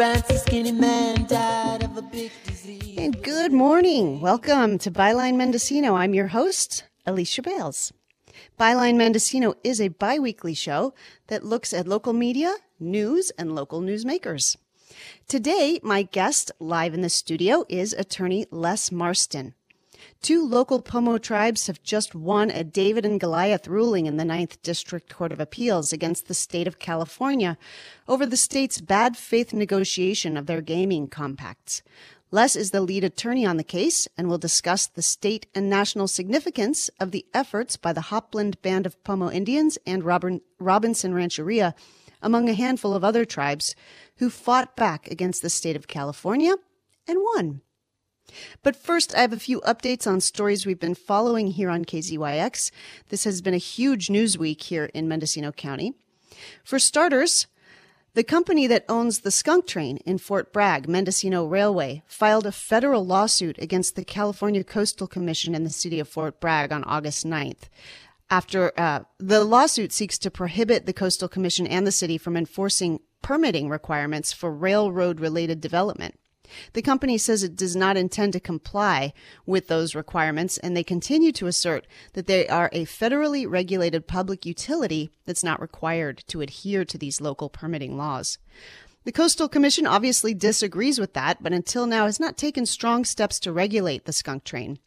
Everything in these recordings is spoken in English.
fancy skinny man died of a big disease. And good morning. Welcome to Byline Mendocino. I'm your host, Alicia Bales. Byline Mendocino is a bi-weekly show that looks at local media, news, and local newsmakers. Today, my guest live in the studio is attorney Les Marston. Two local Pomo tribes have just won a David and Goliath ruling in the Ninth Circuit Court of Appeals against the state of California over the state's bad faith negotiation of their gaming compacts. Les is the lead attorney on the case and will discuss the state and national significance of the efforts by the Hopland Band of Pomo Indians and Robinson Rancheria, among a handful of other tribes who fought back against the state of California and won. But first, I have a few updates on stories we've been following here on KZYX. This has been a huge news week here in Mendocino County. For starters, the company that owns the skunk train in Fort Bragg, Mendocino Railway, filed a federal lawsuit against the California Coastal Commission in the city of Fort Bragg on August 9th. The lawsuit seeks to prohibit the Coastal Commission and the city from enforcing permitting requirements for railroad-related development. The company says it does not intend to comply with those requirements, and they continue to assert that they are a federally regulated public utility that's not required to adhere to these local permitting laws. The Coastal Commission obviously disagrees with that, but until now has not taken strong steps to regulate the skunk train.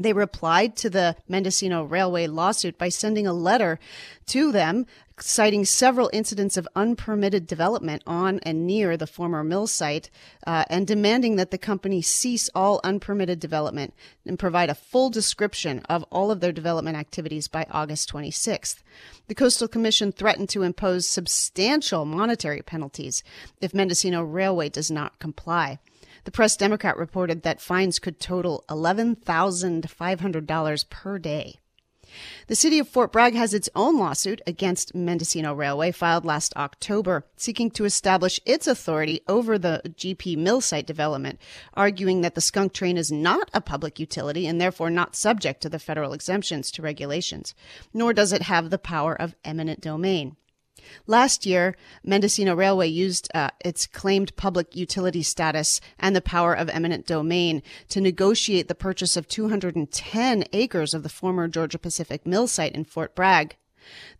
They replied to the Mendocino Railway lawsuit by sending a letter to them, citing several incidents of unpermitted development on and near the former mill site, and demanding that the company cease all unpermitted development and provide a full description of all of their development activities by August 26th. The Coastal Commission threatened to impose substantial monetary penalties if Mendocino Railway does not comply. The Press Democrat reported that fines could total $11,500 per day. The city of Fort Bragg has its own lawsuit against Mendocino Railway filed last October, seeking to establish its authority over the GP mill site development, arguing that the skunk train is not a public utility and therefore not subject to the federal exemptions to regulations, nor does it have the power of eminent domain. Last year, Mendocino Railway used its claimed public utility status and the power of eminent domain to negotiate the purchase of 210 acres of the former Georgia Pacific mill site in Fort Bragg.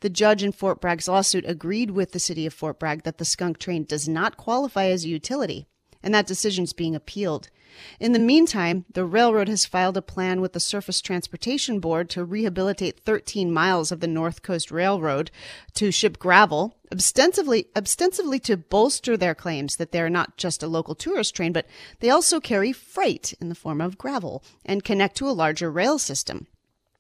The judge in Fort Bragg's lawsuit agreed with the city of Fort Bragg that the skunk train does not qualify as a utility, and that decision is being appealed. In the meantime, the railroad has filed a plan with the Surface Transportation Board to rehabilitate 13 miles of the North Coast Railroad to ship gravel, ostensibly to bolster their claims that they're not just a local tourist train, but they also carry freight in the form of gravel and connect to a larger rail system.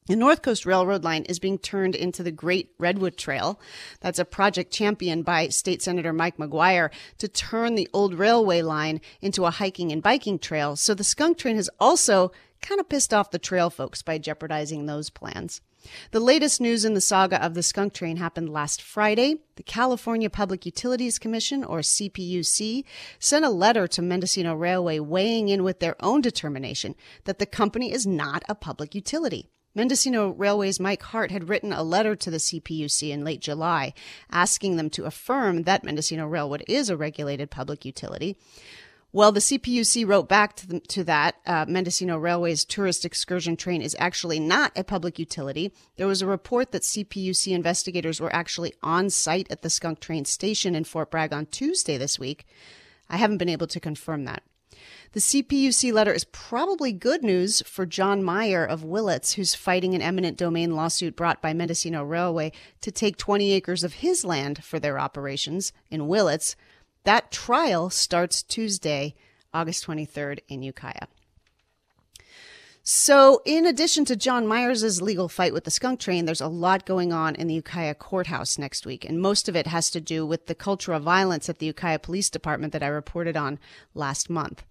The North Coast Railroad line is being turned into the Great Redwood Trail. That's a project championed by State Senator Mike McGuire to turn the old railway line into a hiking and biking trail. So the skunk train has also kind of pissed off the trail folks by jeopardizing those plans. The latest news in the saga of the skunk train happened last Friday. The California Public Utilities Commission, or CPUC, sent a letter to Mendocino Railway weighing in with their own determination that the company is not a public utility. Mendocino Railway's Mike Hart had written a letter to the CPUC in late July asking them to affirm that Mendocino Railway is a regulated public utility. Well, the CPUC wrote back to that Mendocino Railway's tourist excursion train is actually not a public utility. There was a report that CPUC investigators were actually on site at the skunk train station in Fort Bragg on Tuesday this week. I haven't been able to confirm that. The CPUC letter is probably good news for John Meyer of Willits, who's fighting an eminent domain lawsuit brought by Mendocino Railway to take 20 acres of his land for their operations in Willits. That trial starts Tuesday, August 23rd in Ukiah. So in addition to John Myers' legal fight with the skunk train, there's a lot going on in the Ukiah courthouse next week, and most of it has to do with the culture of violence at the Ukiah Police Department that I reported on last month.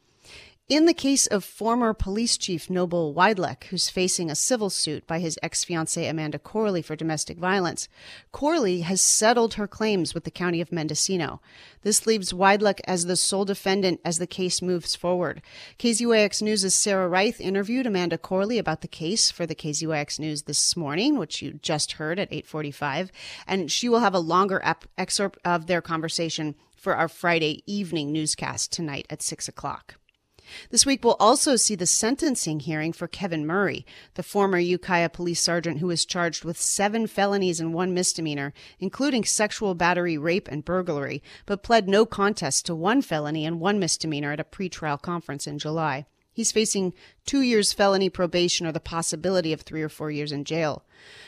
In the case of former police chief Noble Weidleck, who's facing a civil suit by his ex-fiancée Amanda Corley for domestic violence, Corley has settled her claims with the county of Mendocino. This leaves Weidleck as the sole defendant as the case moves forward. KZYX News' Sarah Reith interviewed Amanda Corley about the case for the KZYX News this morning, which you just heard at 8:45, and she will have a longer excerpt of their conversation for our Friday evening newscast tonight at 6 o'clock. This week, we'll also see the sentencing hearing for Kevin Murray, the former Ukiah police sergeant who was charged with 7 felonies and 1 misdemeanor, including sexual battery, rape, and burglary, but pled no contest to 1 felony and 1 misdemeanor at a pretrial conference in July. He's facing 2 years felony probation or the possibility of 3 or 4 years in jail.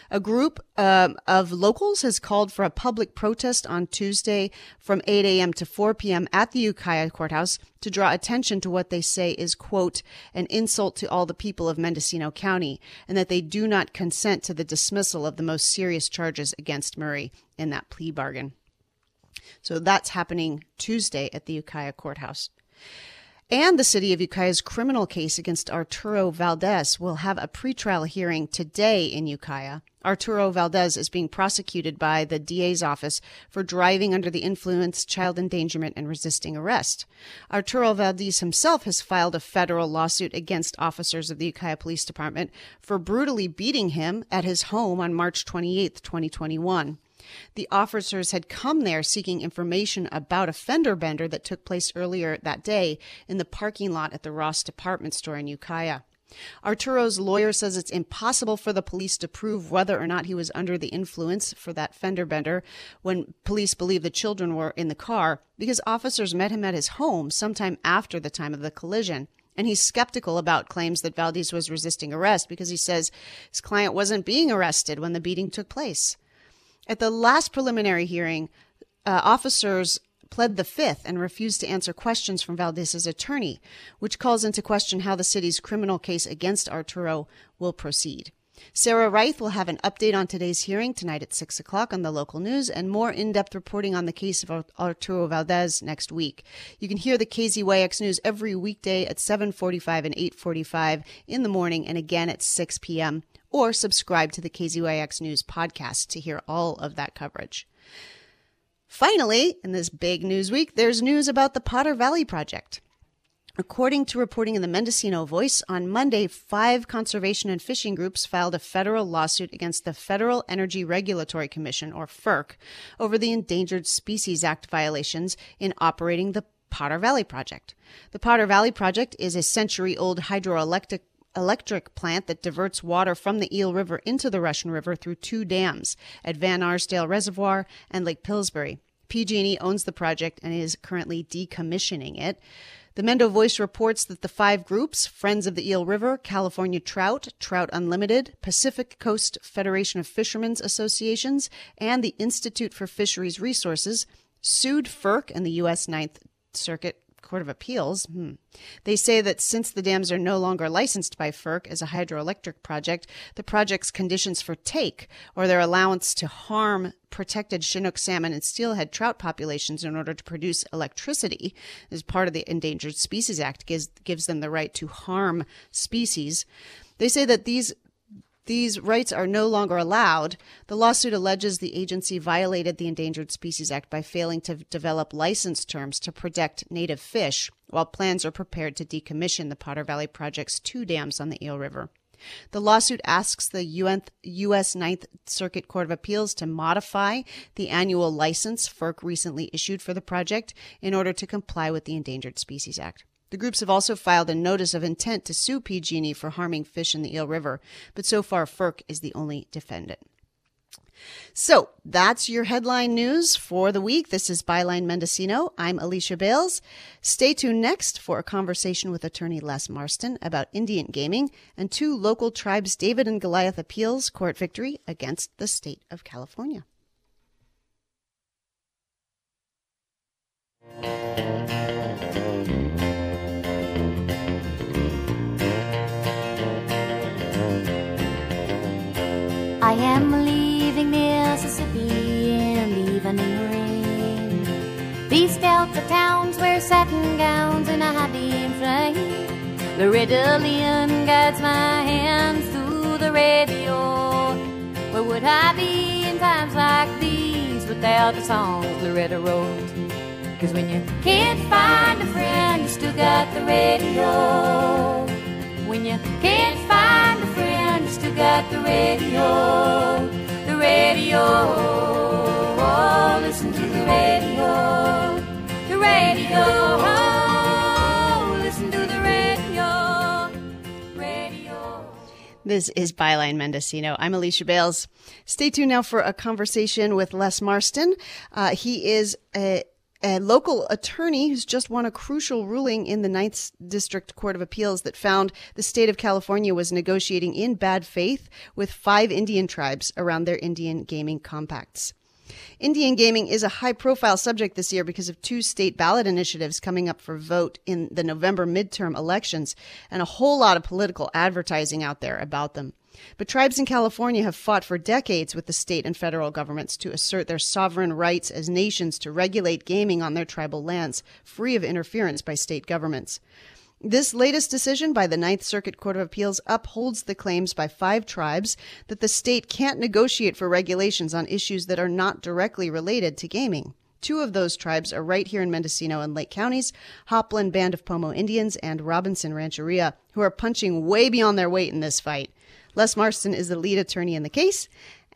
A group of locals has called for a public protest on Tuesday from 8 a.m. to 4 p.m. at the Ukiah Courthouse to draw attention to what they say is, quote, an insult to all the people of Mendocino County, and that they do not consent to the dismissal of the most serious charges against Murray in that plea bargain. So that's happening Tuesday at the Ukiah Courthouse. And the city of Ukiah's criminal case against Arturo Valdez will have a pretrial hearing today in Ukiah. Arturo Valdez is being prosecuted by the DA's office for driving under the influence, child endangerment, and resisting arrest. Arturo Valdez himself has filed a federal lawsuit against officers of the Ukiah Police Department for brutally beating him at his home on March 28, 2021. The officers had come there seeking information about a fender bender that took place earlier that day in the parking lot at the Ross department store in Ukiah. Arturo's lawyer says it's impossible for the police to prove whether or not he was under the influence for that fender bender when police believe the children were in the car, because officers met him at his home sometime after the time of the collision. And he's skeptical about claims that Valdez was resisting arrest because he says his client wasn't being arrested when the beating took place. At the last preliminary hearing, officers pled the fifth and refused to answer questions from Valdez's attorney, which calls into question how the city's criminal case against Arturo will proceed. Sarah Reith will have an update on today's hearing tonight at 6 o'clock on the local news, and more in-depth reporting on the case of Arturo Valdez next week. You can hear the KZYX news every weekday at 7:45 and 8:45 in the morning, and again at 6 p.m., or subscribe to the KZYX News podcast to hear all of that coverage. Finally, in this big news week, there's news about the Potter Valley Project. According to reporting in the Mendocino Voice, on Monday, 5 conservation and fishing groups filed a federal lawsuit against the Federal Energy Regulatory Commission, or FERC, over the Endangered Species Act violations in operating the Potter Valley Project. The Potter Valley Project is a century-old hydroelectric plant that diverts water from the Eel River into the Russian River through 2 dams at Van Arsdale Reservoir and Lake Pillsbury. PG&E owns the project and is currently decommissioning it. The Mendo Voice reports that the 5 groups, Friends of the Eel River, California Trout, Trout Unlimited, Pacific Coast Federation of Fishermen's Associations, and the Institute for Fisheries Resources, sued FERC and the U.S. Ninth Circuit Court of Appeals. They say that since the dams are no longer licensed by FERC as a hydroelectric project, the project's conditions for take, or their allowance to harm protected Chinook salmon and steelhead trout populations in order to produce electricity, as part of the Endangered Species Act, gives them the right to harm species. They say that these rights are no longer allowed. The lawsuit alleges the agency violated the Endangered Species Act by failing to develop license terms to protect native fish while plans are prepared to decommission the Potter Valley Project's 2 dams on the Eel River. The lawsuit asks the U.S. Ninth Circuit Court of Appeals to modify the annual license FERC recently issued for the project in order to comply with the Endangered Species Act. The groups have also filed a notice of intent to sue PG&E for harming fish in the Eel River, but so far FERC is the only defendant. So that's your headline news for the week. This is Byline Mendocino. I'm Alicia Bales. Stay tuned next for a conversation with attorney Les Marston about Indian gaming and 2 local tribes' David and Goliath appeals court victory against the state of California. I am leaving Mississippi in the evening rain. These delta towns wear satin gowns in a high beam flame. Loretta Lynn guides my hands through the radio. Where would I be in times like these without the songs Loretta wrote? 'Cause when you can't find a friend, you still got the radio. When you can't find a friend, still got the radio, oh, listen to the radio. This is Byline Mendocino. I'm Alicia Bales. Stay tuned now for a conversation with Les Marston. He is a local attorney who's just won a crucial ruling in the Ninth Circuit Court of Appeals that found the state of California was negotiating in bad faith with 5 Indian tribes around their Indian gaming compacts. Indian gaming is a high-profile subject this year because of 2 state ballot initiatives coming up for vote in the November midterm elections and a whole lot of political advertising out there about them. But tribes in California have fought for decades with the state and federal governments to assert their sovereign rights as nations to regulate gaming on their tribal lands, free of interference by state governments. This latest decision by the Ninth Circuit Court of Appeals upholds the claims by 5 tribes that the state can't negotiate for regulations on issues that are not directly related to gaming. 2 of those tribes are right here in Mendocino and Lake Counties, Hopland Band of Pomo Indians and Robinson Rancheria, who are punching way beyond their weight in this fight. Les Marston is the lead attorney in the case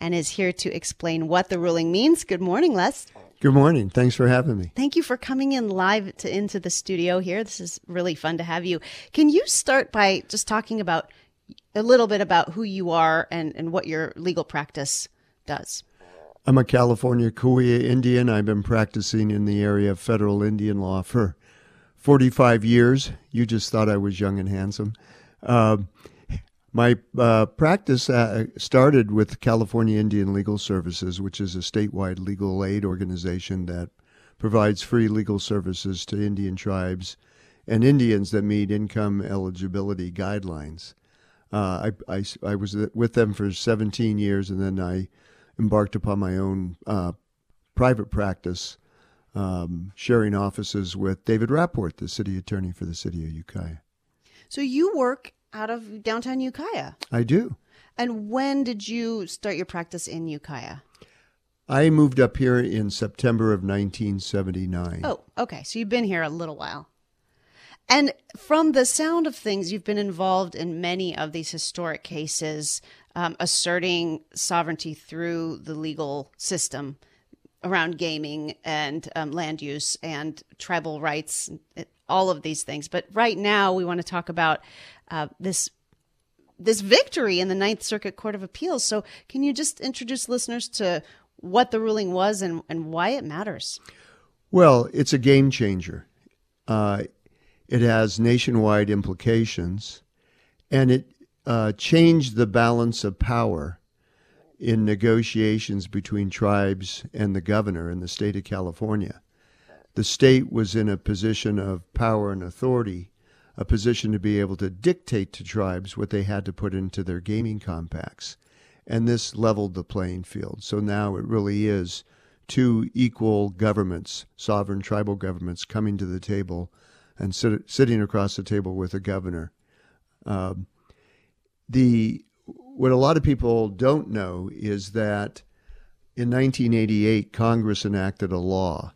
and is here to explain what the ruling means. Good morning, Les. Good morning. Thanks for having me. Thank you for coming in live into the studio here. This is really fun to have you. Can you start by just talking about a little bit about who you are and what your legal practice does? I'm a California Kuya Indian. I've been practicing in the area of federal Indian law for 45 years. You just thought I was young and handsome. My practice started with California Indian Legal Services, which is a statewide legal aid organization that provides free legal services to Indian tribes and Indians that meet income eligibility guidelines. I was with them for 17 years, and then I embarked upon my own private practice, sharing offices with David Rapport, the city attorney for the city of Ukiah. So you work out of downtown Ukiah. I do. And when did you start your practice in Ukiah? I moved up here in September of 1979. Oh, okay. So you've been here a little while. And from the sound of things, you've been involved in many of these historic cases, asserting sovereignty through the legal system around gaming and land use and tribal rights, all of these things. But right now, we want to talk about this victory in the Ninth Circuit Court of Appeals. So can you just introduce listeners to what the ruling was and why it matters? Well, it's a game changer. It has nationwide implications, and it changed the balance of power in negotiations between tribes and the governor in the state of California. The state was in a position of power and authority, a position to be able to dictate to tribes what they had to put into their gaming compacts. And this leveled the playing field. So now it really is 2 equal governments, sovereign tribal governments, coming to the table and sitting across the table with a governor. What a lot of people don't know is that in 1988, Congress enacted a law,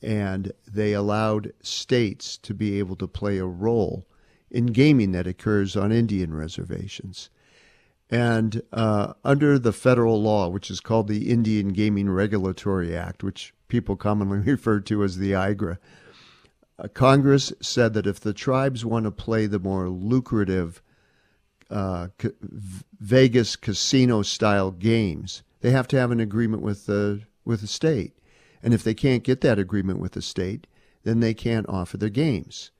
and they allowed states to be able to play a role in gaming that occurs on Indian reservations. And under the federal law, which is called the Indian Gaming Regulatory Act, which people commonly refer to as the IGRA, Congress said that if the tribes want to play the more lucrative Vegas casino-style games, they have to have an agreement with the state. And if they can't get that agreement with the state, then they can't offer their games.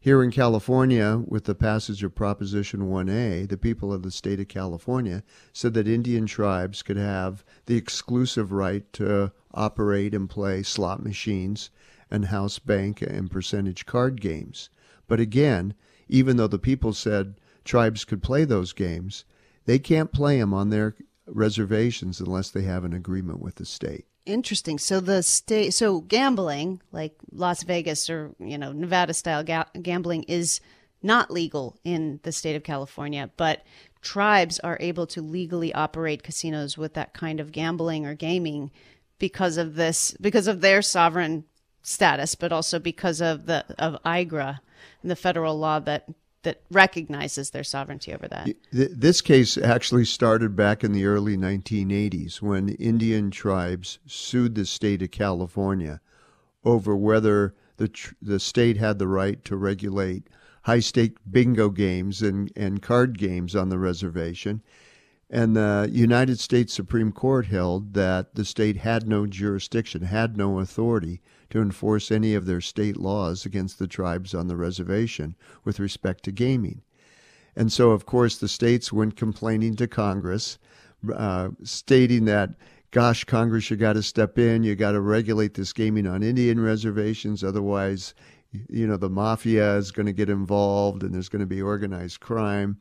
Here in California, with the passage of Proposition 1A, the people of the state of California said that Indian tribes could have the exclusive right to operate and play slot machines and house bank and percentage card games. But again, even though the people said tribes could play those games, they can't play them on their reservations unless they have an agreement with the state. Interesting. So the state, so gambling, like Las Vegas or Nevada-style gambling, is not legal in the state of California, but tribes are able to legally operate casinos with that kind of gambling or gaming because of this, because of their sovereign status, but also because of IGRA and the federal law that recognizes their sovereignty over that. This case actually started back in the early 1980s when Indian tribes sued the state of California over whether the state had the right to regulate high-stake bingo games and card games on the reservation. And the United States Supreme Court held that the state had no jurisdiction, had no authority to enforce any of their state laws against the tribes on the reservation with respect to gaming. And so, of course, the states went complaining to Congress, stating that, gosh, Congress, you got to step in, you got to regulate this gaming on Indian reservations, otherwise, you know, the mafia is going to get involved and there's going to be organized crime.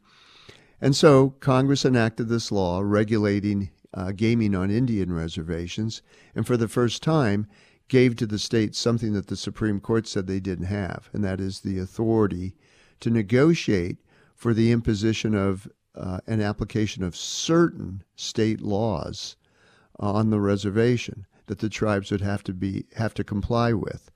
And so Congress enacted this law regulating gaming on Indian reservations, and for the first time gave to the states something that the Supreme Court said they didn't have, and that is the authority to negotiate for the imposition of an application of certain state laws on the reservation that the tribes would have to comply with.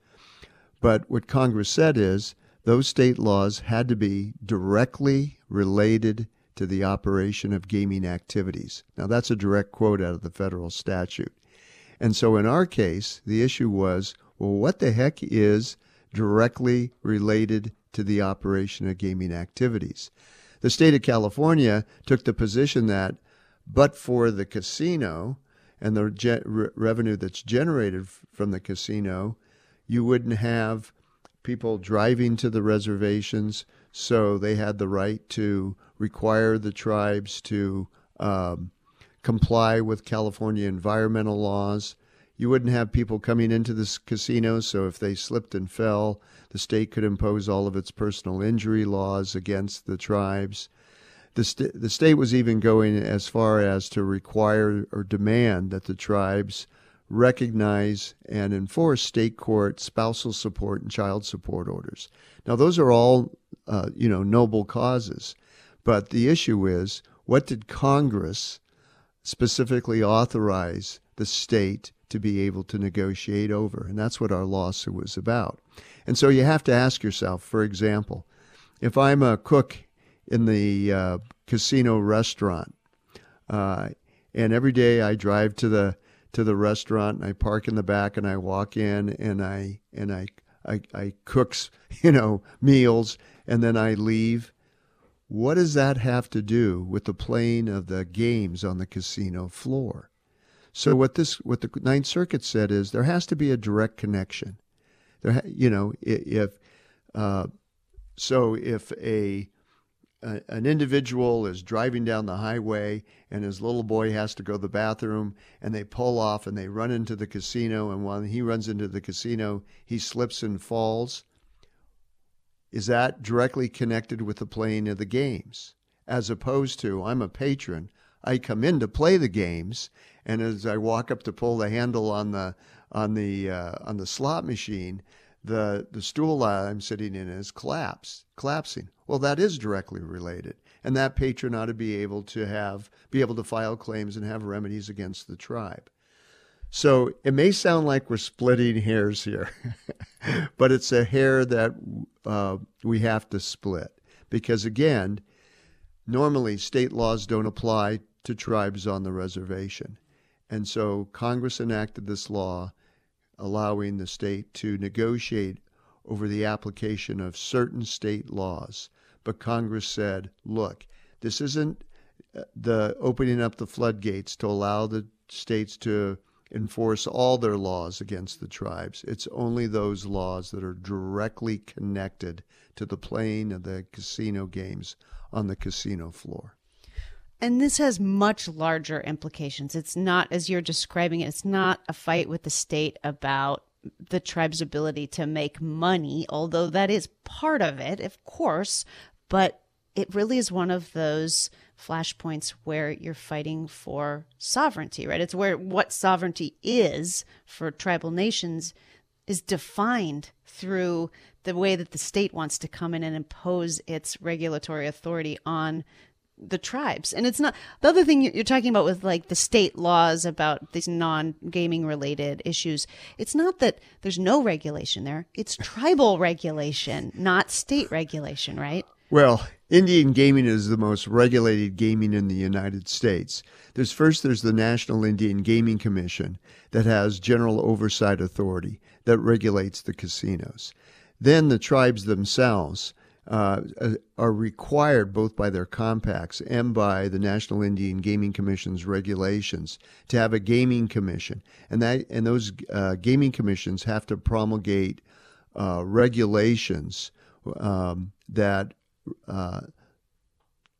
But what Congress said is those state laws had to be directly related to the operation of gaming activities. Now, that's a direct quote out of the federal statute. And so in our case, the issue was, well, what the heck is directly related to the operation of gaming activities? The state of California took the position that, but for the casino and the revenue that's generated from the casino, you wouldn't have people driving to the reservations, so they had the right to require the tribes to comply with California environmental laws. You wouldn't have people coming into the casinos, so if they slipped and fell, the state could impose all of its personal injury laws against the tribes. The state was even going as far as to require or demand that the tribes recognize and enforce state court spousal support and child support orders. Now, those are all noble causes, but the issue is, what did Congress specifically authorize the state to be able to negotiate over? And that's what our lawsuit was about. And so you have to ask yourself, for example, if I'm a cook in the casino restaurant, and every day I drive to the restaurant and I park in the back and I walk in and I cook, meals, and then I leave. What does that have to do with the playing of the games on the casino floor? So what the Ninth Circuit said is there has to be a direct connection. If an individual is driving down the highway and his little boy has to go to the bathroom, and they pull off and they run into the casino, and when he runs into the casino, he slips and falls. Is that directly connected with the playing of the games? As opposed to, I'm a patron, I come in to play the games, and as I walk up to pull the handle on the slot machine, the stool I'm sitting in is collapsing. Well, that is directly related, and that patron ought to be able to file claims and have remedies against the tribe. So it may sound like we're splitting hairs here, but it's a hair that we have to split, because again, normally state laws don't apply to tribes on the reservation, and so Congress enacted this law allowing the state to negotiate over the application of certain state laws. But Congress said, look, this isn't the opening up the floodgates to allow the states to enforce all their laws against the tribes. It's only those laws that are directly connected to the playing of the casino games on the casino floor. And this has much larger implications. It's not, as you're describing it, it's not a fight with the state about the tribe's ability to make money, although that is part of it, of course, but it really is one of those flashpoints where you're fighting for sovereignty, right? It's where what sovereignty is for tribal nations is defined through the way that the state wants to come in and impose its regulatory authority on the tribes. And it's not the other thing you're talking about with like the state laws about these non-gaming related issues. It's not that there's no regulation there. It's tribal regulation, not state regulation, right? Well, Indian gaming is the most regulated gaming in the United States. There's the National Indian Gaming Commission that has general oversight authority that regulates the casinos. Then the tribes themselves are required both by their compacts and by the National Indian Gaming Commission's regulations to have a gaming commission, and those gaming commissions have to promulgate regulations that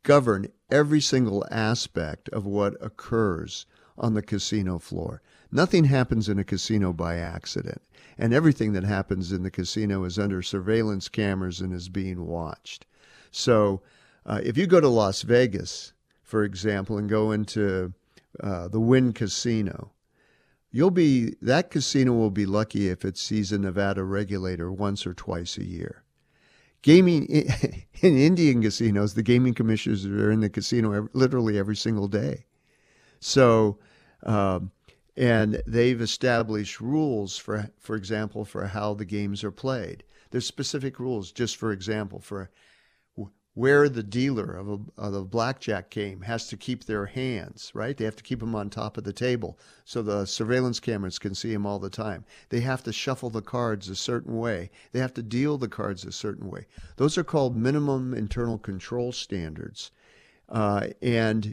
govern every single aspect of what occurs on the casino floor. Nothing happens in a casino by accident, and everything that happens in the casino is under surveillance cameras and is being watched. So if you go to Las Vegas, for example, and go into the Wynn Casino, that casino will be lucky if it sees a Nevada regulator once or twice a year. Gaming in Indian casinos, the gaming commissioners are in the casino literally every single day. So, and they've established rules, for example, for how the games are played. There's specific rules, just for example, for where the dealer of a blackjack game has to keep their hands, right? They have to keep them on top of the table so the surveillance cameras can see them all the time. They have to shuffle the cards a certain way. They have to deal the cards a certain way. Those are called minimum internal control standards. You've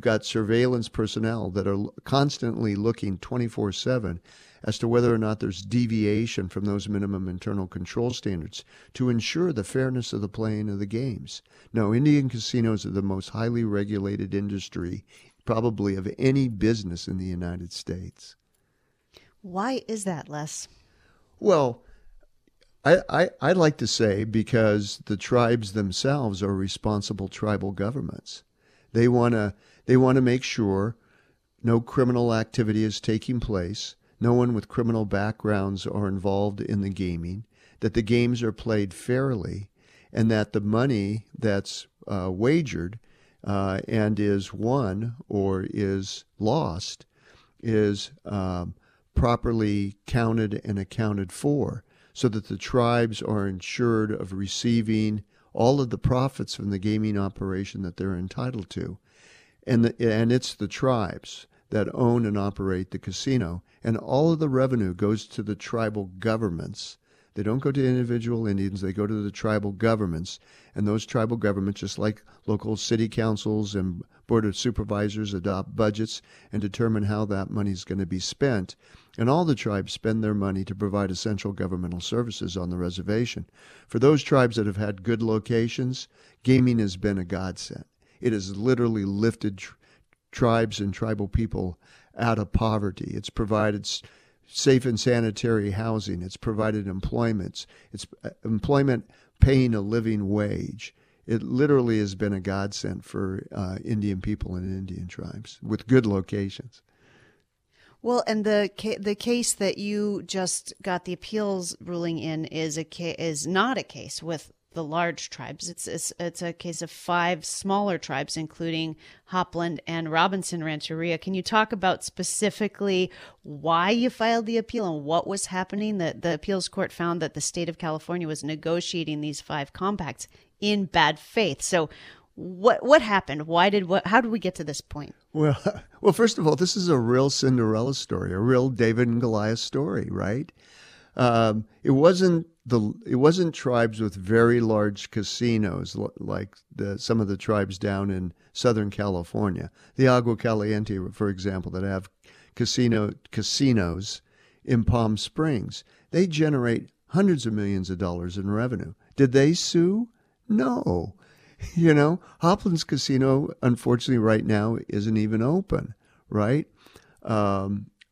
got surveillance personnel that are constantly looking 24/7 as to whether or not there's deviation from those minimum internal control standards to ensure the fairness of the playing of the games. Now, Indian casinos are the most highly regulated industry probably of any business in the United States. Why is that, Les? Well, I like to say because the tribes themselves are responsible tribal governments. They want to make sure no criminal activity is taking place, no one with criminal backgrounds are involved in the gaming, that the games are played fairly, and that the money that's wagered and is won or is lost is properly counted and accounted for, so that the tribes are ensured of receiving all of the profits from the gaming operation that they're entitled to. And it's the tribes that own and operate the casino. And all of the revenue goes to the tribal governments. They don't go to individual Indians. They go to the tribal governments. And those tribal governments, just like local city councils and board of supervisors, adopt budgets and determine how that money is going to be spent. And all the tribes spend their money to provide essential governmental services on the reservation. For those tribes that have had good locations, gaming has been a godsend. It has literally lifted tribes and tribal people out of poverty. It's provided safe and sanitary housing. It's provided employment. It's employment paying a living wage. It literally has been a godsend for Indian people and Indian tribes with good locations. Well, and the case that you just got the appeals ruling in is not a case with the large tribes. It's a case of five smaller tribes, including Hopland and Robinson Rancheria. Can you talk about specifically why you filed the appeal and what was happening? The appeals court found that the state of California was negotiating these five compacts in bad faith. So, what happened? How did we get to this point? Well, first of all, this is a real Cinderella story, a real David and Goliath story, right? It wasn't tribes with very large casinos like some of the tribes down in Southern California, the Agua Caliente, for example, that have casinos in Palm Springs. They generate hundreds of millions of dollars in revenue. Did they sue? No. You know, Hopland's Casino, unfortunately, right now isn't even open, right?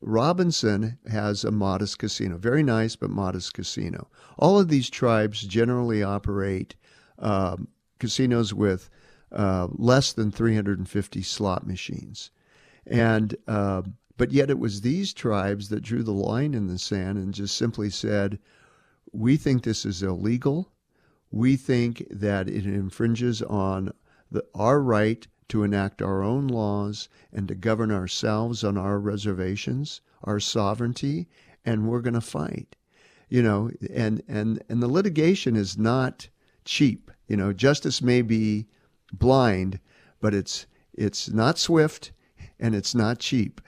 Robinson has a modest casino, very nice but modest casino. All of these tribes generally operate casinos with less than 350 slot machines. But yet it was these tribes that drew the line in the sand and just simply said, we think this is illegal. We think that it infringes on our right to enact our own laws and to govern ourselves on our reservations, our sovereignty, and we're going to fight. You know, and the litigation is not cheap. You know, justice may be blind, but it's not swift and it's not cheap.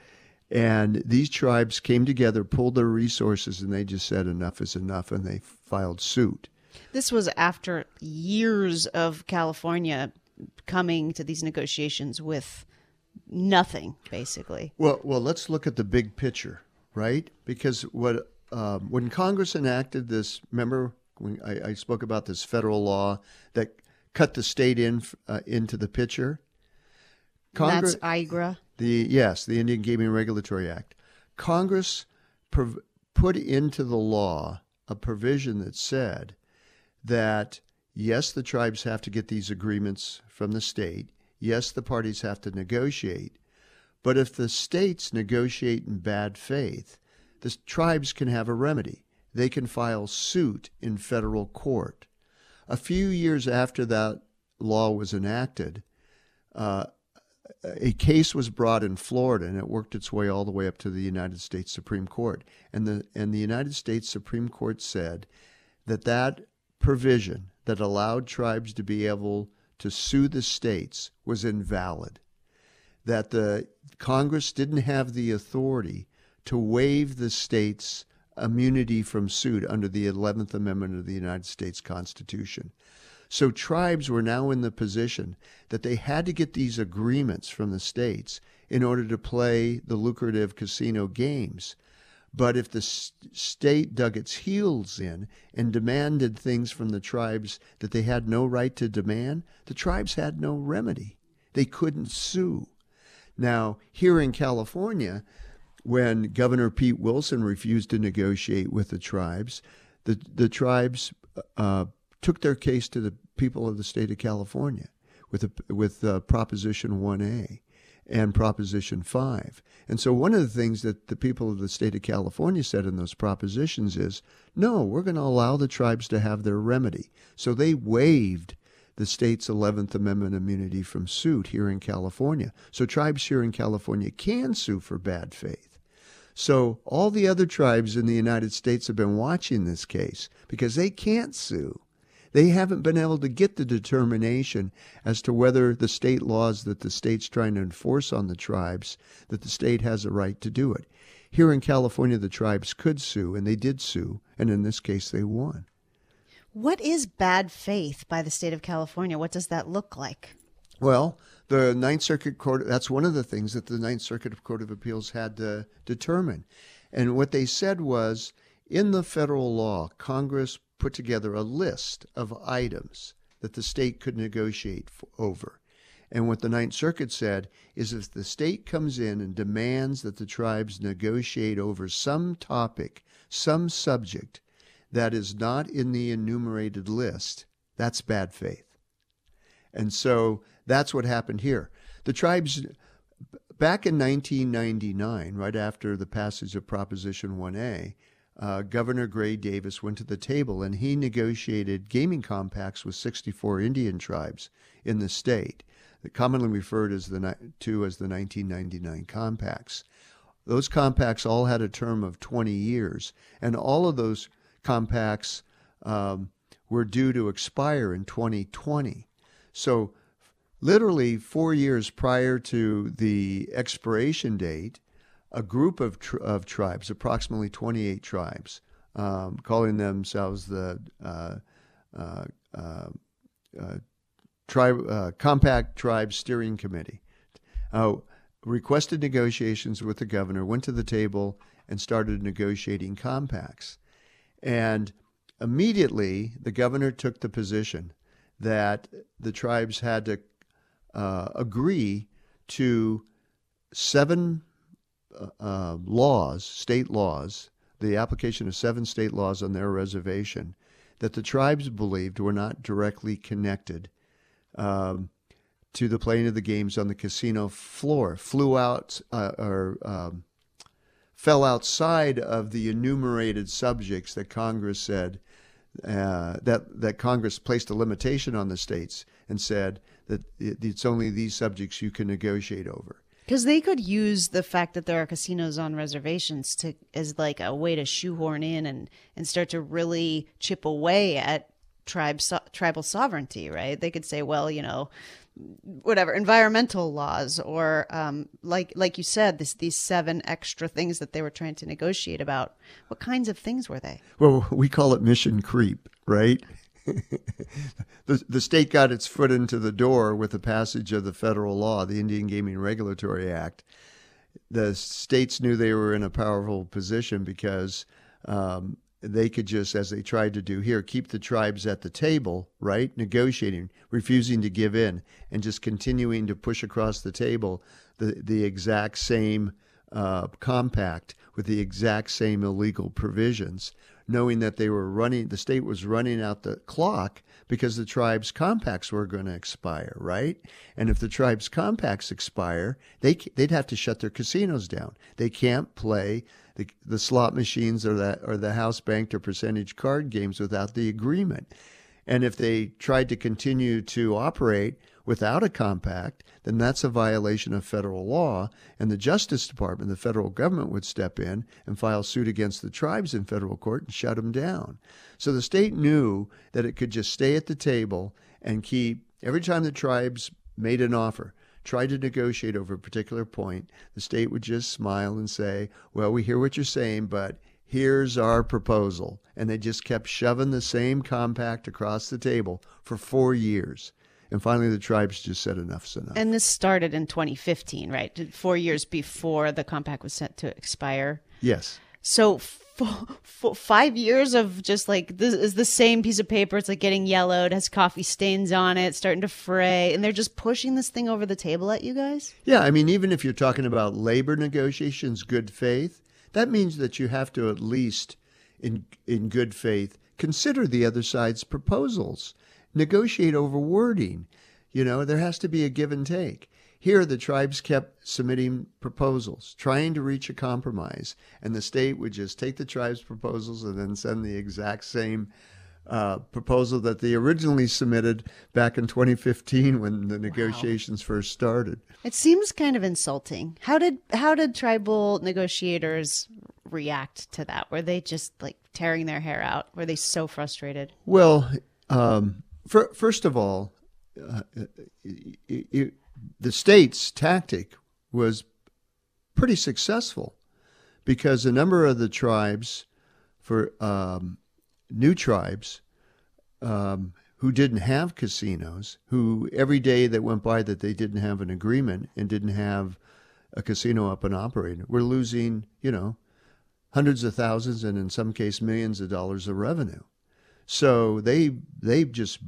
And these tribes came together, pulled their resources, and they just said enough is enough, and they filed suit. This was after years of California coming to these negotiations with nothing, basically. Well, let's look at the big picture, right? Because what when Congress enacted this, remember when I spoke about this federal law that cut the state into the picture? Congress, that's IGRA. The Indian Gaming Regulatory Act. Congress put into the law a provision that said that, yes, the tribes have to get these agreements from the state. Yes, the parties have to negotiate. But if the states negotiate in bad faith, the tribes can have a remedy. They can file suit in federal court. A few years after that law was enacted, a case was brought in Florida, and it worked its way all the way up to the United States Supreme Court. And the United States Supreme Court said that that provision that allowed tribes to be able to sue the states was invalid, that the Congress didn't have the authority to waive the states' immunity from suit under the 11th Amendment of the United States Constitution. So tribes were now in the position that they had to get these agreements from the states in order to play the lucrative casino games. But if the state dug its heels in and demanded things from the tribes that they had no right to demand, the tribes had no remedy. They couldn't sue. Now, here in California, when Governor Pete Wilson refused to negotiate with the tribes, the tribes took their case to the people of the state of California with Proposition 1A and Proposition 5. And so one of the things that the people of the state of California said in those propositions is, no, we're going to allow the tribes to have their remedy. So they waived the state's 11th Amendment immunity from suit here in California. So tribes here in California can sue for bad faith. So all the other tribes in the United States have been watching this case because they can't sue. They haven't been able to get the determination as to whether the state laws that the state's trying to enforce on the tribes, that the state has a right to do it. Here in California, the tribes could sue, and they did sue, and in this case, they won. What is bad faith by the state of California? What does that look like? Well, the Ninth Circuit Court, that's one of the things that the Ninth Circuit Court of Appeals had to determine. And what they said was, in the federal law, Congress put together a list of items that the state could negotiate over. And what the Ninth Circuit said is if the state comes in and demands that the tribes negotiate over some topic, some subject that is not in the enumerated list, that's bad faith. And so that's what happened here. The tribes, back in 1999, right after the passage of Proposition 1A, Governor Gray Davis went to the table and he negotiated gaming compacts with 64 Indian tribes in the state, commonly referred to as the 1999 compacts. Those compacts all had a term of 20 years, and all of those compacts were due to expire in 2020. So literally 4 years prior to the expiration date, a group of tribes, approximately 28 tribes, calling themselves the Compact Tribe Steering Committee, requested negotiations with the governor, went to the table, and started negotiating compacts. And immediately, the governor took the position that the tribes had to agree to seven laws, state laws, the application of seven state laws on their reservation that the tribes believed were not directly connected to the playing of the games on the casino floor, fell outside of the enumerated subjects that Congress said that Congress placed a limitation on the states and said that it's only these subjects you can negotiate over. Because they could use the fact that there are casinos on reservations as like a way to shoehorn in and start to really chip away at tribal sovereignty, right? They could say, well, you know, whatever, environmental laws or like you said, these seven extra things that they were trying to negotiate about. What kinds of things were they? Well, we call it mission creep, right? The state got its foot into the door with the passage of the federal law, the Indian Gaming Regulatory Act. The states knew they were in a powerful position because they could just, as they tried to do here, keep the tribes at the table, right? Negotiating, refusing to give in, and just continuing to push across the table the exact same compact with the exact same illegal provisions, knowing that they were running, the state was running out the clock because the tribes' compacts were going to expire, right? And if the tribes' compacts expire, they'd have to shut their casinos down. They can't play the slot machines or the house banked or percentage card games without the agreement. And if they tried to continue to operate without a compact, then that's a violation of federal law, and the Justice Department, the federal government, would step in and file suit against the tribes in federal court and shut them down. So the state knew that it could just stay at the table and keep, every time the tribes made an offer, tried to negotiate over a particular point, the state would just smile and say, well, we hear what you're saying, but here's our proposal. And they just kept shoving the same compact across the table for 4 years. And finally, the tribes just said enough's enough. And this started in 2015, right? 4 years before the compact was set to expire. Yes. So 5 years of just like, this is the same piece of paper. It's like getting yellowed, has coffee stains on it, starting to fray. And they're just pushing this thing over the table at you guys? Yeah. I mean, even if you're talking about labor negotiations, good faith, that means that you have to at least, in good faith, consider the other side's proposals. Negotiate over wording. You know, there has to be a give and take. Here, the tribes kept submitting proposals, trying to reach a compromise, and the state would just take the tribes' proposals and then send the exact same proposal that they originally submitted back in 2015 when the negotiations first started. It seems kind of insulting. How did tribal negotiators react to that? Were they just like tearing their hair out? Were they so frustrated? Well, first of all, the state's tactic was pretty successful because a number of the tribes, new tribes who didn't have casinos, who every day that went by that they didn't have an agreement and didn't have a casino up and operating, were losing, you know, hundreds of thousands and in some case millions of dollars of revenue. So they just,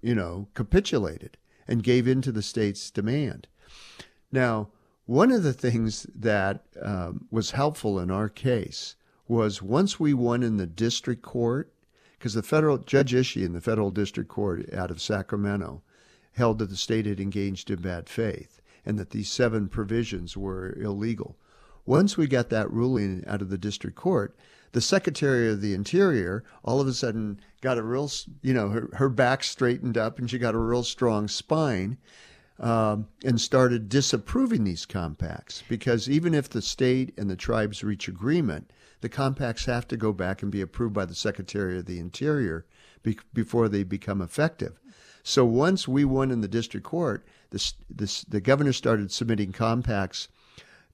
you know, capitulated and gave in to the state's demand. Now, one of the things that was helpful in our case was once we won in the district court, because the federal Judge Ishii in the federal district court out of Sacramento held that the state had engaged in bad faith and that these 7 provisions were illegal. Once we got that ruling out of the district court, the Secretary of the Interior all of a sudden got a real, you know, her back straightened up and she got a real strong spine and started disapproving these compacts because even if the state and the tribes reach agreement, the compacts have to go back and be approved by the Secretary of the Interior before they become effective. So once we won in the district court, the governor started submitting compacts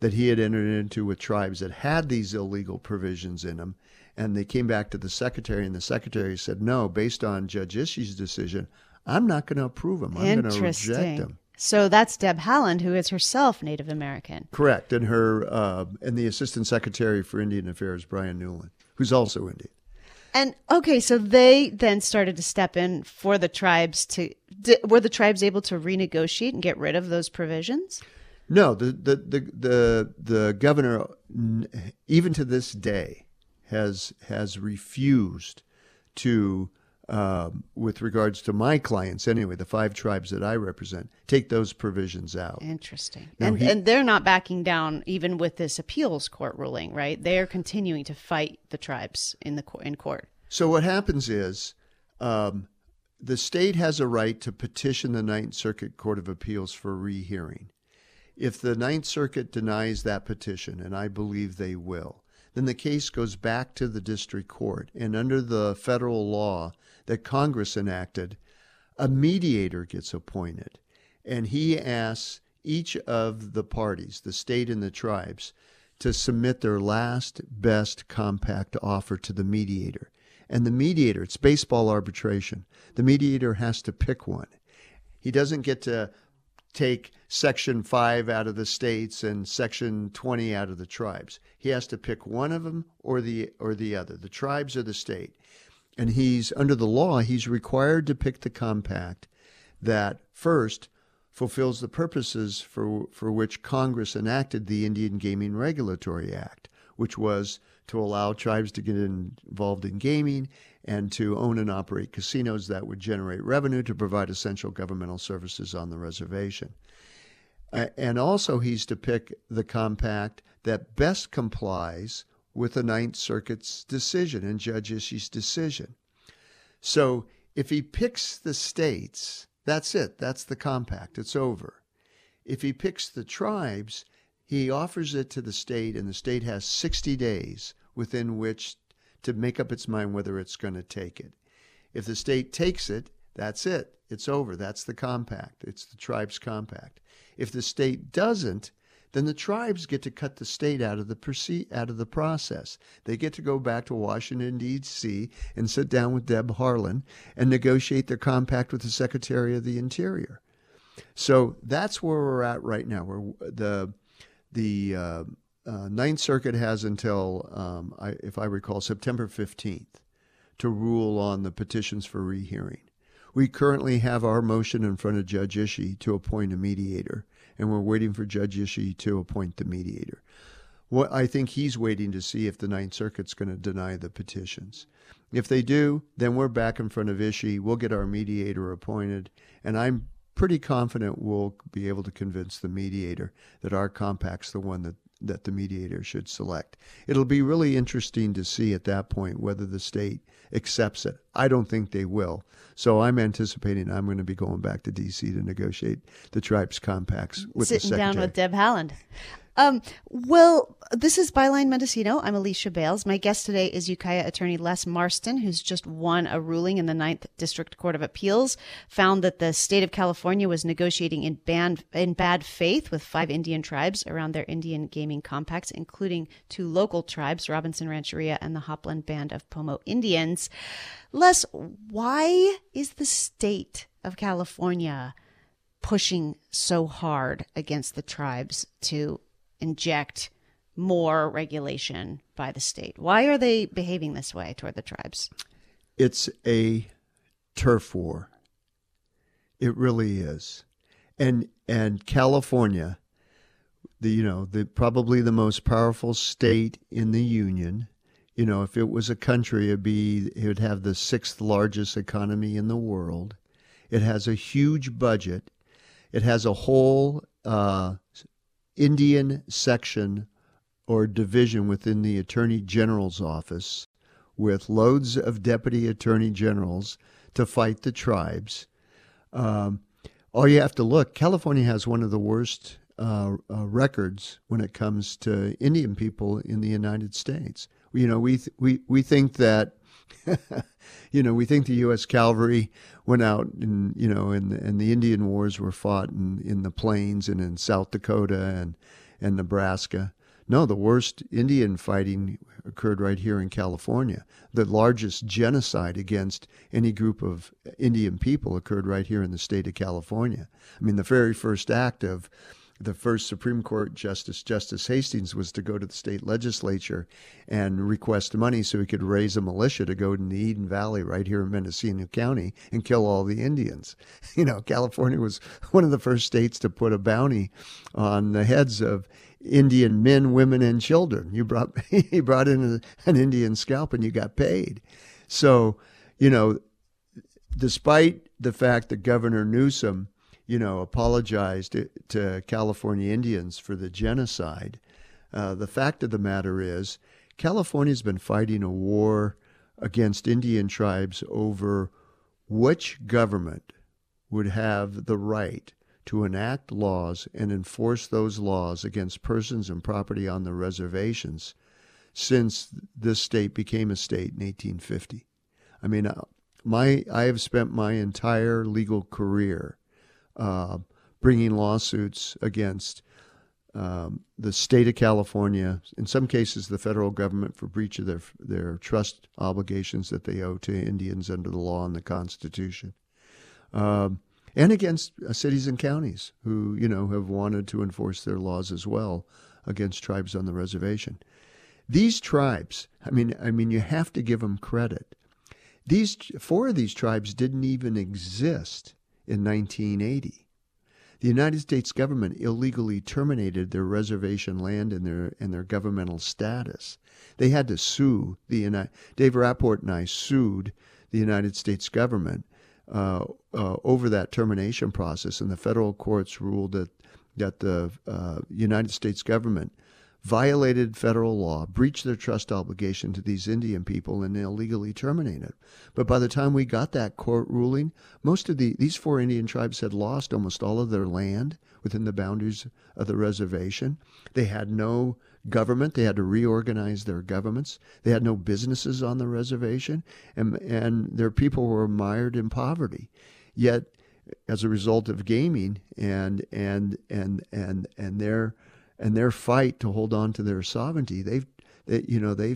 that he had entered into with tribes that had these illegal provisions in them. And they came back to the secretary, and the secretary said, no, based on Judge Ishii's decision, I'm not going to approve them. I'm going to reject them. So that's Deb Haaland, who is herself Native American. Correct. And and the assistant secretary for Indian Affairs, Brian Newland, who's also Indian. And okay, so they then started to step in for the tribes were the tribes able to renegotiate and get rid of those provisions? No, the governor, even to this day, has refused to, with regards to my clients anyway, the 5 tribes that I represent, take those provisions out. Interesting. Now, and they're not backing down even with this appeals court ruling, right? They are continuing to fight the tribes in court. So what happens is the state has a right to petition the Ninth Circuit Court of Appeals for rehearing. If the Ninth Circuit denies that petition, and I believe they will, then the case goes back to the district court. And under the federal law that Congress enacted, a mediator gets appointed. And he asks each of the parties, the state and the tribes, to submit their last best compact offer to the mediator. And the mediator, it's baseball arbitration. The mediator has to pick one. He doesn't get to take Section 5 out of the states and Section 20 out of the tribes. He has to pick one of them or the other, the tribes or the state. And he's, under the law, he's required to pick the compact that first fulfills the purposes for which Congress enacted the Indian Gaming Regulatory Act, which was to allow tribes to get involved in gaming and to own and operate casinos that would generate revenue to provide essential governmental services on the reservation. And also he's to pick the compact that best complies with the Ninth Circuit's decision and Judge Ishii's decision. So if he picks the states, that's it. That's the compact. It's over. If he picks the tribes, he offers it to the state, and the state has 60 days within which to make up its mind whether it's going to take it. If the state takes it, that's it. It's over. That's the compact. It's the tribe's compact. If the state doesn't, then the tribes get to cut the state out of the process. They get to go back to Washington, D.C. and sit down with Deb Haaland and negotiate their compact with the Secretary of the Interior. So that's where we're at right now. The Ninth Circuit has until, if I recall, September 15th to rule on the petitions for rehearing. We currently have our motion in front of Judge Ishii to appoint a mediator, and we're waiting for Judge Ishii to appoint the mediator. What I think he's waiting to see if the Ninth Circuit's going to deny the petitions. If they do, then we're back in front of Ishii. We'll get our mediator appointed, and I'm pretty confident we'll be able to convince the mediator that our compact's the one that the mediator should select. It'll be really interesting to see at that point whether the state accepts it. I don't think they will. So I'm anticipating I'm going to be going back to D.C. to negotiate the tribes' compacts with the Secretary. Sitting down with Deb Haaland. Well, this is Byline Mendocino. I'm Alicia Bales. My guest today is Ukiah attorney Les Marston, who's just won a ruling in the Ninth Circuit Court of Appeals, found that the state of California was negotiating in bad faith with 5 Indian tribes around their Indian gaming compacts, including 2 local tribes, Robinson Rancheria and the Hopland Band of Pomo Indians. Les, why is the state of California pushing so hard against the tribes to inject more regulation by the state? Why are they behaving this way toward the tribes? It's a turf war. It really is. And California, probably the most powerful state in the union. You know, if it was a country, it would have the 6th largest economy in the world. It has a huge budget. It has a whole Indian section or division within the Attorney General's office with loads of deputy attorney generals to fight the tribes. All you have to look, California has one of the worst records when it comes to Indian people in the United States. You know, we think that we think the U.S. cavalry went out and the Indian wars were fought in the plains and in South Dakota and Nebraska. No, the worst Indian fighting occurred right here in California. The largest genocide against any group of Indian people occurred right here in the state of California. I mean, the very first act of the first Supreme Court Justice, Justice Hastings, was to go to the state legislature and request money so he could raise a militia to go in the Eden Valley right here in Mendocino County and kill all the Indians. You know, California was one of the first states to put a bounty on the heads of Indian men, women, and children. You brought in an Indian scalp and you got paid. So, despite the fact that Governor Newsom apologized to California Indians for the genocide, the fact of the matter is California's been fighting a war against Indian tribes over which government would have the right to enact laws and enforce those laws against persons and property on the reservations since this state became a state in 1850. I mean, I have spent my entire legal career bringing lawsuits against the state of California, in some cases the federal government, for breach of their trust obligations that they owe to Indians under the law and the Constitution, and against cities and counties who, you know, have wanted to enforce their laws as well against tribes on the reservation. These tribes, I mean, you have to give them credit. These four of these tribes didn't even exist in 1980. The United States government illegally terminated their reservation land and their governmental status. They had to sue the United. Dave Rapport and I sued the United States government over that termination process, and the federal courts ruled that the United States government violated federal law, breached their trust obligation to these Indian people, and illegally terminated. But by the time we got that court ruling, most of these four Indian tribes had lost almost all of their land within the boundaries of the reservation. They had no government. They had to reorganize their governments. They had no businesses on the reservation, and their people were mired in poverty. Yet, as a result of gaming and their fight to hold on to their sovereignty, they've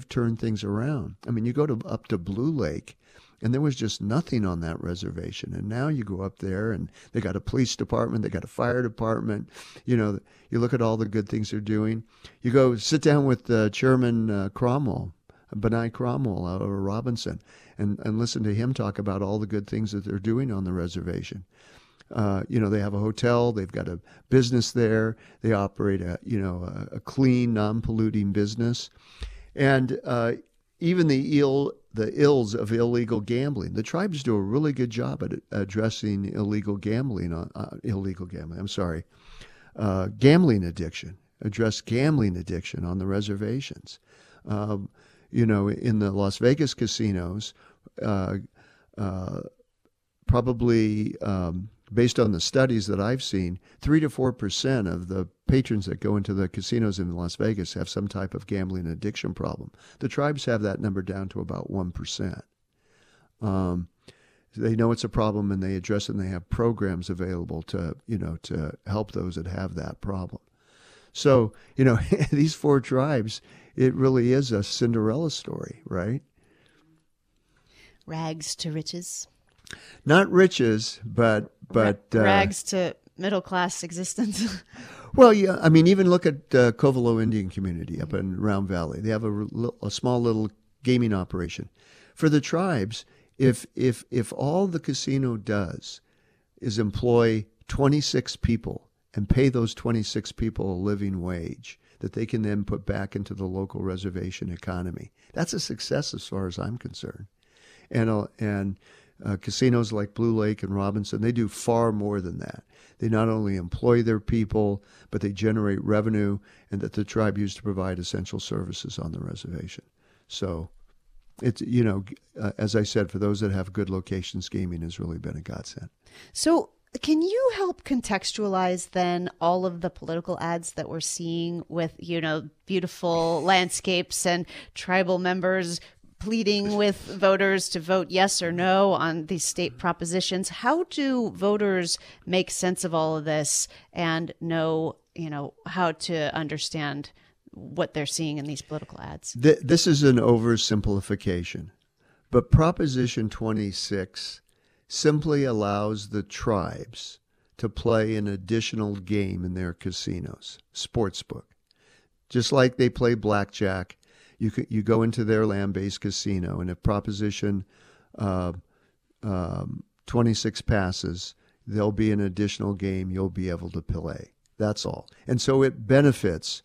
turned things around. I mean, you go up to Blue Lake, and there was just nothing on that reservation. And now you go up there, and they got a police department, they got a fire department. You know, you look at all the good things they're doing. You go sit down with Chairman Cromwell, Benai Cromwell out of Robinson, and listen to him talk about all the good things that they're doing on the reservation. You know, they have a hotel, they've got a business there, they operate a clean, non-polluting business. And even the ills of illegal gambling. The tribes do a really good job at addressing gambling addiction, address gambling addiction on the reservations. You know, in the Las Vegas casinos, probably... based on the studies that I've seen, 3 to 4% of the patrons that go into the casinos in Las Vegas have some type of gambling addiction problem. The tribes have that number down to about 1%. They know it's a problem, and they address it, and they have programs available to help those that have that problem. So, you know, these four tribes, it really is a Cinderella story, right? Rags to riches. Not riches, but rags to middle class existence. Well, yeah, I mean, even look at Covelo Indian Community up in Round Valley. They have a small little gaming operation. For the tribes, if all the casino does is employ 26 people and pay those 26 people a living wage that they can then put back into the local reservation economy, that's a success as far as I'm concerned. And casinos like Blue Lake and Robinson, they do far more than that. They not only employ their people, but they generate revenue and that the tribe used to provide essential services on the reservation. So, it's, you know, as I said, for those that have good locations, gaming has really been a godsend. So can you help contextualize then all of the political ads that we're seeing with, you know, beautiful landscapes and tribal members pleading with voters to vote yes or no on these state propositions? How do voters make sense of all of this and know, you know, how to understand what they're seeing in these political ads? This is an oversimplification, but Proposition 26 simply allows the tribes to play an additional game in their casinos, sportsbook. Just like they play blackjack, you go into their land-based casino, and if Proposition 26 passes, there'll be an additional game you'll be able to play. That's all. And so it benefits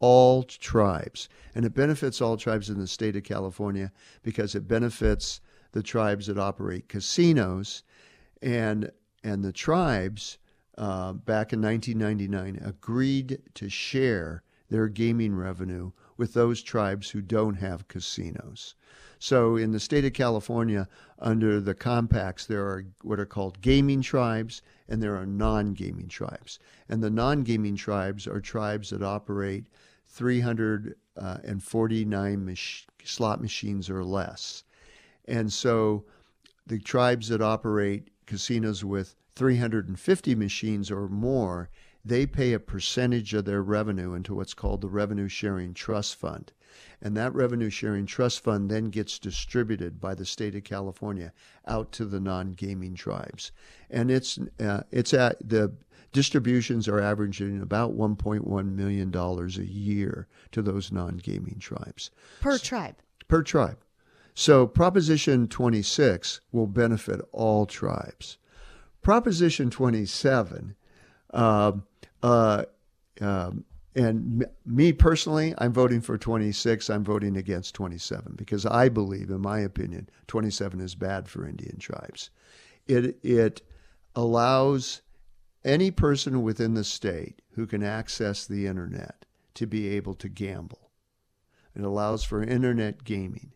all tribes. And it benefits all tribes in the state of California because it benefits the tribes that operate casinos. And the tribes, back in 1999, agreed to share their gaming revenue with those tribes who don't have casinos. So in the state of California, under the compacts, there are what are called gaming tribes and there are non-gaming tribes. And the non-gaming tribes are tribes that operate 349 slot machines or less. And so the tribes that operate casinos with 350 machines or more they pay a percentage of their revenue into what's called the Revenue Sharing Trust Fund. And that Revenue Sharing Trust Fund then gets distributed by the state of California out to the non-gaming tribes. And it's at the distributions are averaging about $1.1 million a year to those non-gaming tribes. Per tribe. So Proposition 26 will benefit all tribes. Proposition 27, and me personally, I'm voting for 26. I'm voting against 27 because I believe, in my opinion, 27 is bad for Indian tribes. It allows any person within the state who can access the internet to be able to gamble. It allows for internet gaming.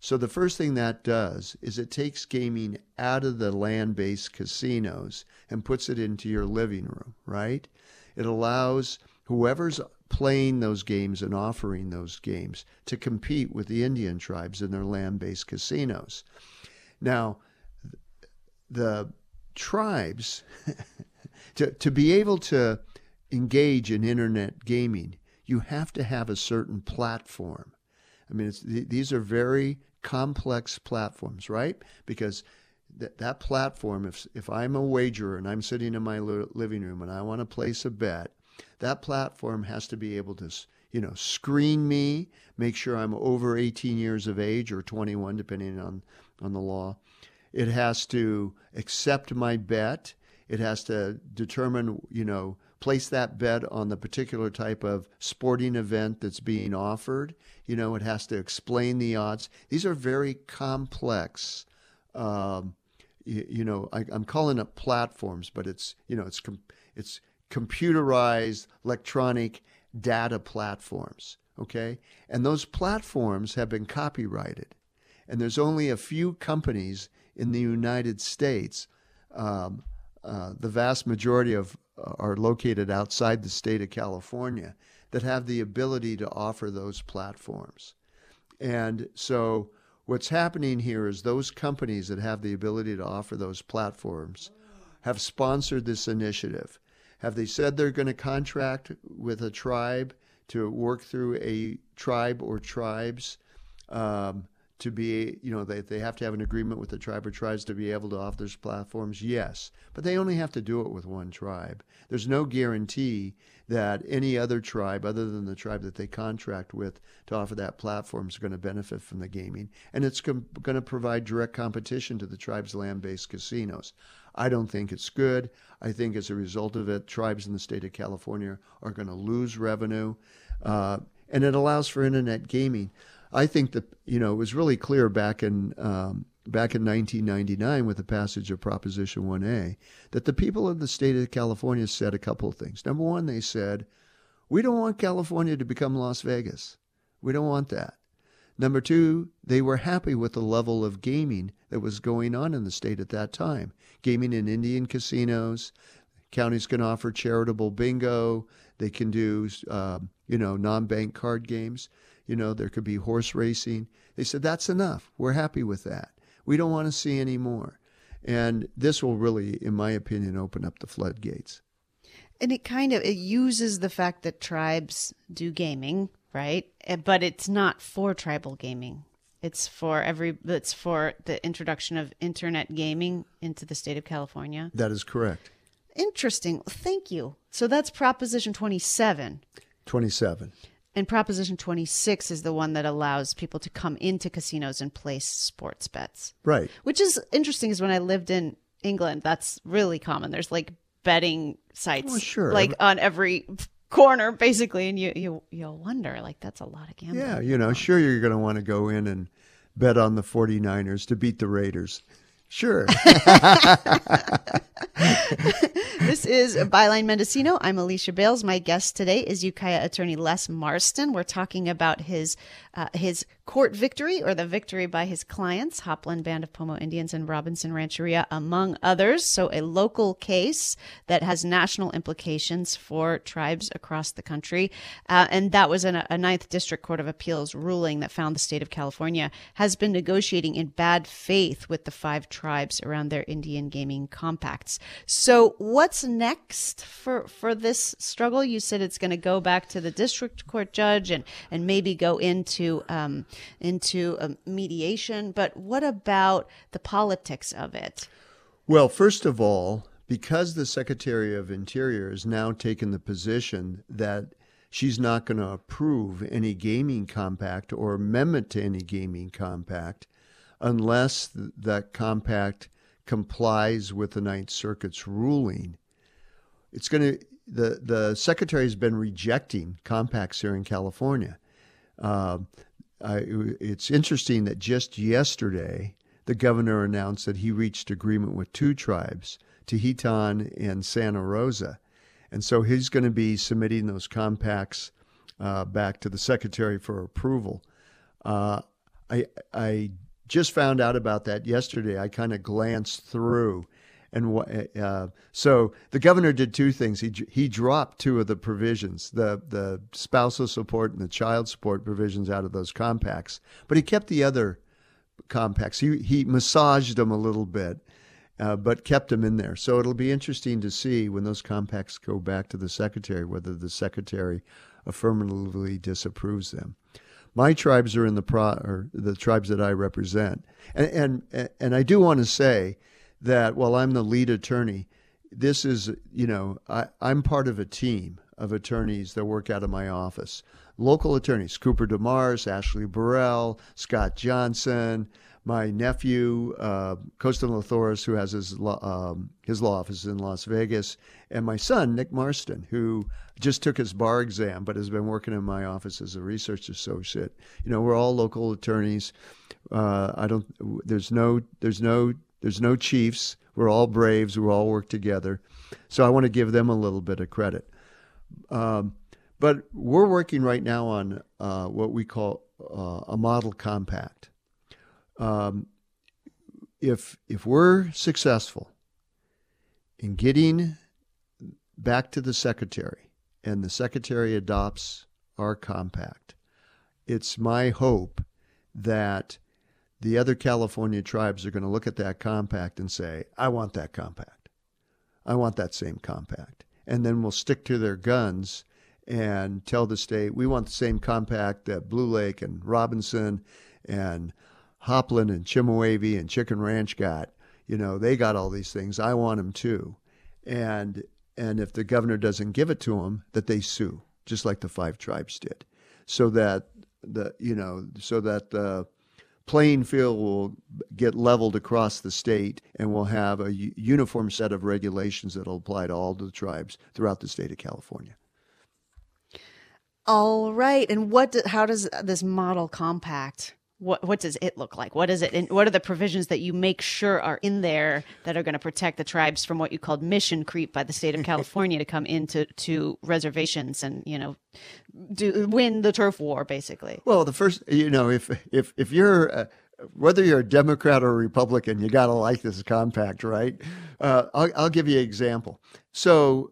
So the first thing that does is it takes gaming out of the land-based casinos and puts it into your living room, right? It allows whoever's playing those games and offering those games to compete with the Indian tribes in their land-based casinos. Now, the tribes, to be able to engage in internet gaming, you have to have a certain platform. I mean, these are very complex platforms, right? Because that platform, if I'm a wagerer and I'm sitting in my living room and I want to place a bet, that platform has to be able to, screen me, make sure I'm over 18 years of age or 21, depending on the law. It has to accept my bet. It has to determine, place that bet on the particular type of sporting event that's being offered. It has to explain the odds. These are very complex, I'm calling it platforms, but it's computerized electronic data platforms, okay? And those platforms have been copyrighted. And there's only a few companies in the United States. The vast majority of are located outside the state of California that have the ability to offer those platforms. And so what's happening here is those companies that have the ability to offer those platforms have sponsored this initiative. Have they said they're going to contract with a tribe to work through a tribe or tribes to be, they have to have an agreement with the tribe or tribes to be able to offer those platforms? Yes, but they only have to do it with one tribe. There's no guarantee that any other tribe other than the tribe that they contract with to offer that platform is going to benefit from the gaming, and it's going to provide direct competition to the tribe's land-based casinos. I don't think it's good. I think as a result of it, tribes in the state of California are going to lose revenue, and it allows for internet gaming. I think that, it was really clear back in 1999 with the passage of Proposition 1A that the people of the state of California said a couple of things. Number one, they said, we don't want California to become Las Vegas. We don't want that. Number two, they were happy with the level of gaming that was going on in the state at that time. Gaming in Indian casinos, counties can offer charitable bingo, they can do, non-bank card games. There could be horse racing. They said, that's enough. We're happy with that. We don't want to see any more. And this will really, in my opinion, open up the floodgates. And it uses the fact that tribes do gaming, right? But it's not for tribal gaming. It's for the introduction of internet gaming into the state of California. That is correct. Interesting. Thank you. So that's Proposition 27. 27. And Proposition 26 is the one that allows people to come into casinos and place sports bets. Right. Which is interesting is when I lived in England, that's really common. There's like betting sites on every corner, basically. And you'll wonder, that's a lot of gambling. Yeah, sure you're going to want to go in and bet on the 49ers to beat the Raiders. Sure. This is Byline Mendocino. I'm Alicia Bales. My guest today is Ukiah attorney Les Marston. We're talking about his his court victory, or the victory by his clients, Hopland Band of Pomo Indians and Robinson Rancheria, among others. So a local case that has national implications for tribes across the country. And that was a Ninth Circuit Court of Appeals ruling that found the state of California has been negotiating in bad faith with the five tribes around their Indian gaming compacts. So what's next for this struggle? You said it's going to go back to the district court judge and maybe go into mediation. But what about the politics of it? Well, first of all, because the Secretary of Interior has now taken the position that she's not going to approve any gaming compact or amendment to any gaming compact unless that compact complies with the Ninth Circuit's ruling. It's going to the Secretary has been rejecting compacts here in California. It's interesting that just yesterday, the governor announced that he reached agreement with two tribes, Tehitan and Santa Rosa. And so he's going to be submitting those compacts back to the Secretary for approval. I just found out about that yesterday. I kind of glanced through. So the governor did two things. He dropped two of the provisions, the spousal support and the child support provisions out of those compacts. But he kept the other compacts. He massaged them a little bit, but kept them in there. So it'll be interesting to see when those compacts go back to the Secretary, whether the Secretary affirmatively disapproves them. My tribes are in the tribes that I represent. And I do want to say that while I'm the lead attorney, this is, I'm part of a team of attorneys that work out of my office. Local attorneys, Cooper DeMars, Ashley Burrell, Scott Johnson, my nephew, Coastal Lathoris, who has his law office in Las Vegas, and my son, Nick Marston, who just took his bar exam but has been working in my office as a research associate. We're all local attorneys. There's no chiefs. We're all Braves. We all work together. So I want to give them a little bit of credit. But we're working right now on what we call a model compact. If we're successful in getting back to the Secretary and the Secretary adopts our compact, it's my hope that the other California tribes are going to look at that compact and say, I want that compact. I want that same compact. And then we'll stick to their guns and tell the state, we want the same compact that Blue Lake and Robinson and Hopland and Chemehuevi and Chicken Ranch got. They got all these things. I want them too. And if the governor doesn't give it to them, that they sue, just like the five tribes did, so that the playing field will get leveled across the state, and we'll have a uniform set of regulations that will apply to all the tribes throughout the state of California. All right. And how does this model compact, what does it look like? What is it? And what are the provisions that you make sure are in there that are going to protect the tribes from what you called mission creep by the state of California to come into reservations and, win the turf war, basically? Well, the first, if you're whether you're a Democrat or a Republican, you got to like this compact, right? I'll give you an example. So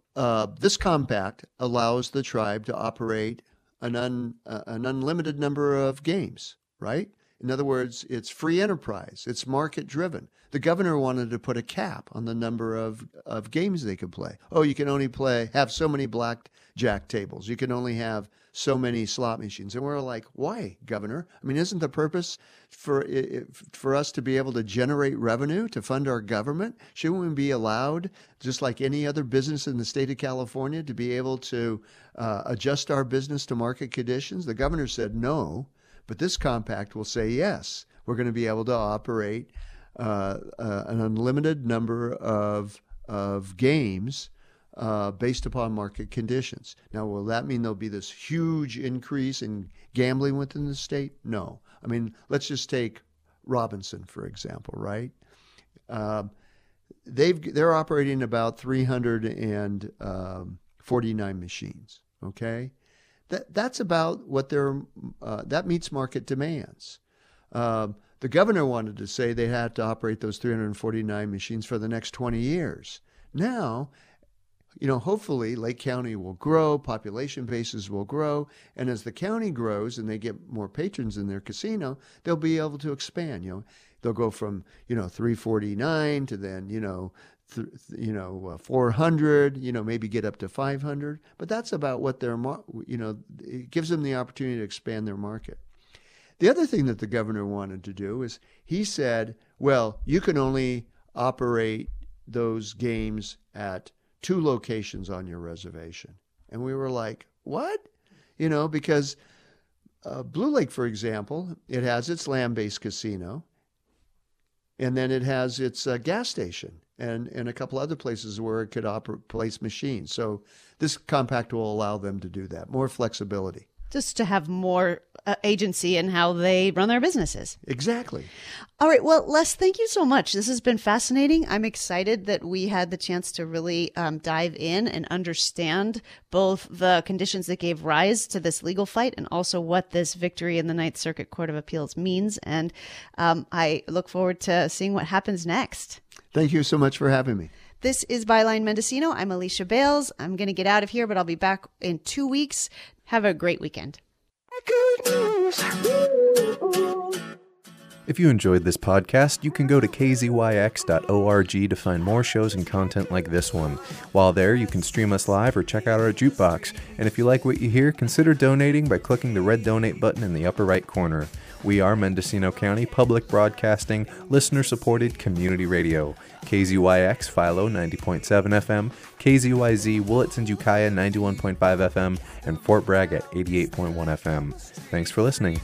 this compact allows the tribe to operate an unlimited number of games, right? In other words, it's free enterprise. It's market-driven. The governor wanted to put a cap on the number of games they could play. Oh, you can only have so many blackjack tables. You can only have so many slot machines. And we're like, why, Governor? I mean, isn't the purpose for us to be able to generate revenue to fund our government? Shouldn't we be allowed, just like any other business in the state of California, to be able to adjust our business to market conditions? The governor said no. But this compact will say, yes, we're going to be able to operate an unlimited number of games based upon market conditions. Now, will that mean there'll be this huge increase in gambling within the state? No. I mean, let's just take Robinson, for example, right? They're operating about 349 machines, okay? That's about what their that meets market demands. The governor wanted to say they had to operate those 349 machines for the next 20 years. Now, you know, hopefully Lake County will grow, population bases will grow, and as the county grows and they get more patrons in their casino, they'll be able to expand. You know, they'll go from 349 to then 400, maybe get up to 500, but that's about what their it gives them the opportunity to expand their market. The other thing that the governor wanted to do is he said, well, you can only operate those games at 2 locations on your reservation. And we were like, what? Because Blue Lake, for example, it has its land-based casino, and then it has its gas station and a couple other places where it could place machines. So this compact will allow them to do that, more flexibility. Just to have more agency in how they run their businesses. Exactly. All right. Well, Les, thank you so much. This has been fascinating. I'm excited that we had the chance to really dive in and understand both the conditions that gave rise to this legal fight and also what this victory in the Ninth Circuit Court of Appeals means. And I look forward to seeing what happens next. Thank you so much for having me. This is Byline Mendocino. I'm Alicia Bales. I'm going to get out of here, but I'll be back in 2 weeks. Have a great weekend. If you enjoyed this podcast, you can go to kzyx.org to find more shows and content like this one. While there, you can stream us live or check out our jukebox. And if you like what you hear, consider donating by clicking the red donate button in the upper right corner. We are Mendocino County Public Broadcasting, listener-supported community radio. KZYX, Philo, 90.7 FM, KZYZ, Willits and Ukiah, 91.5 FM, and Fort Bragg at 88.1 FM. Thanks for listening.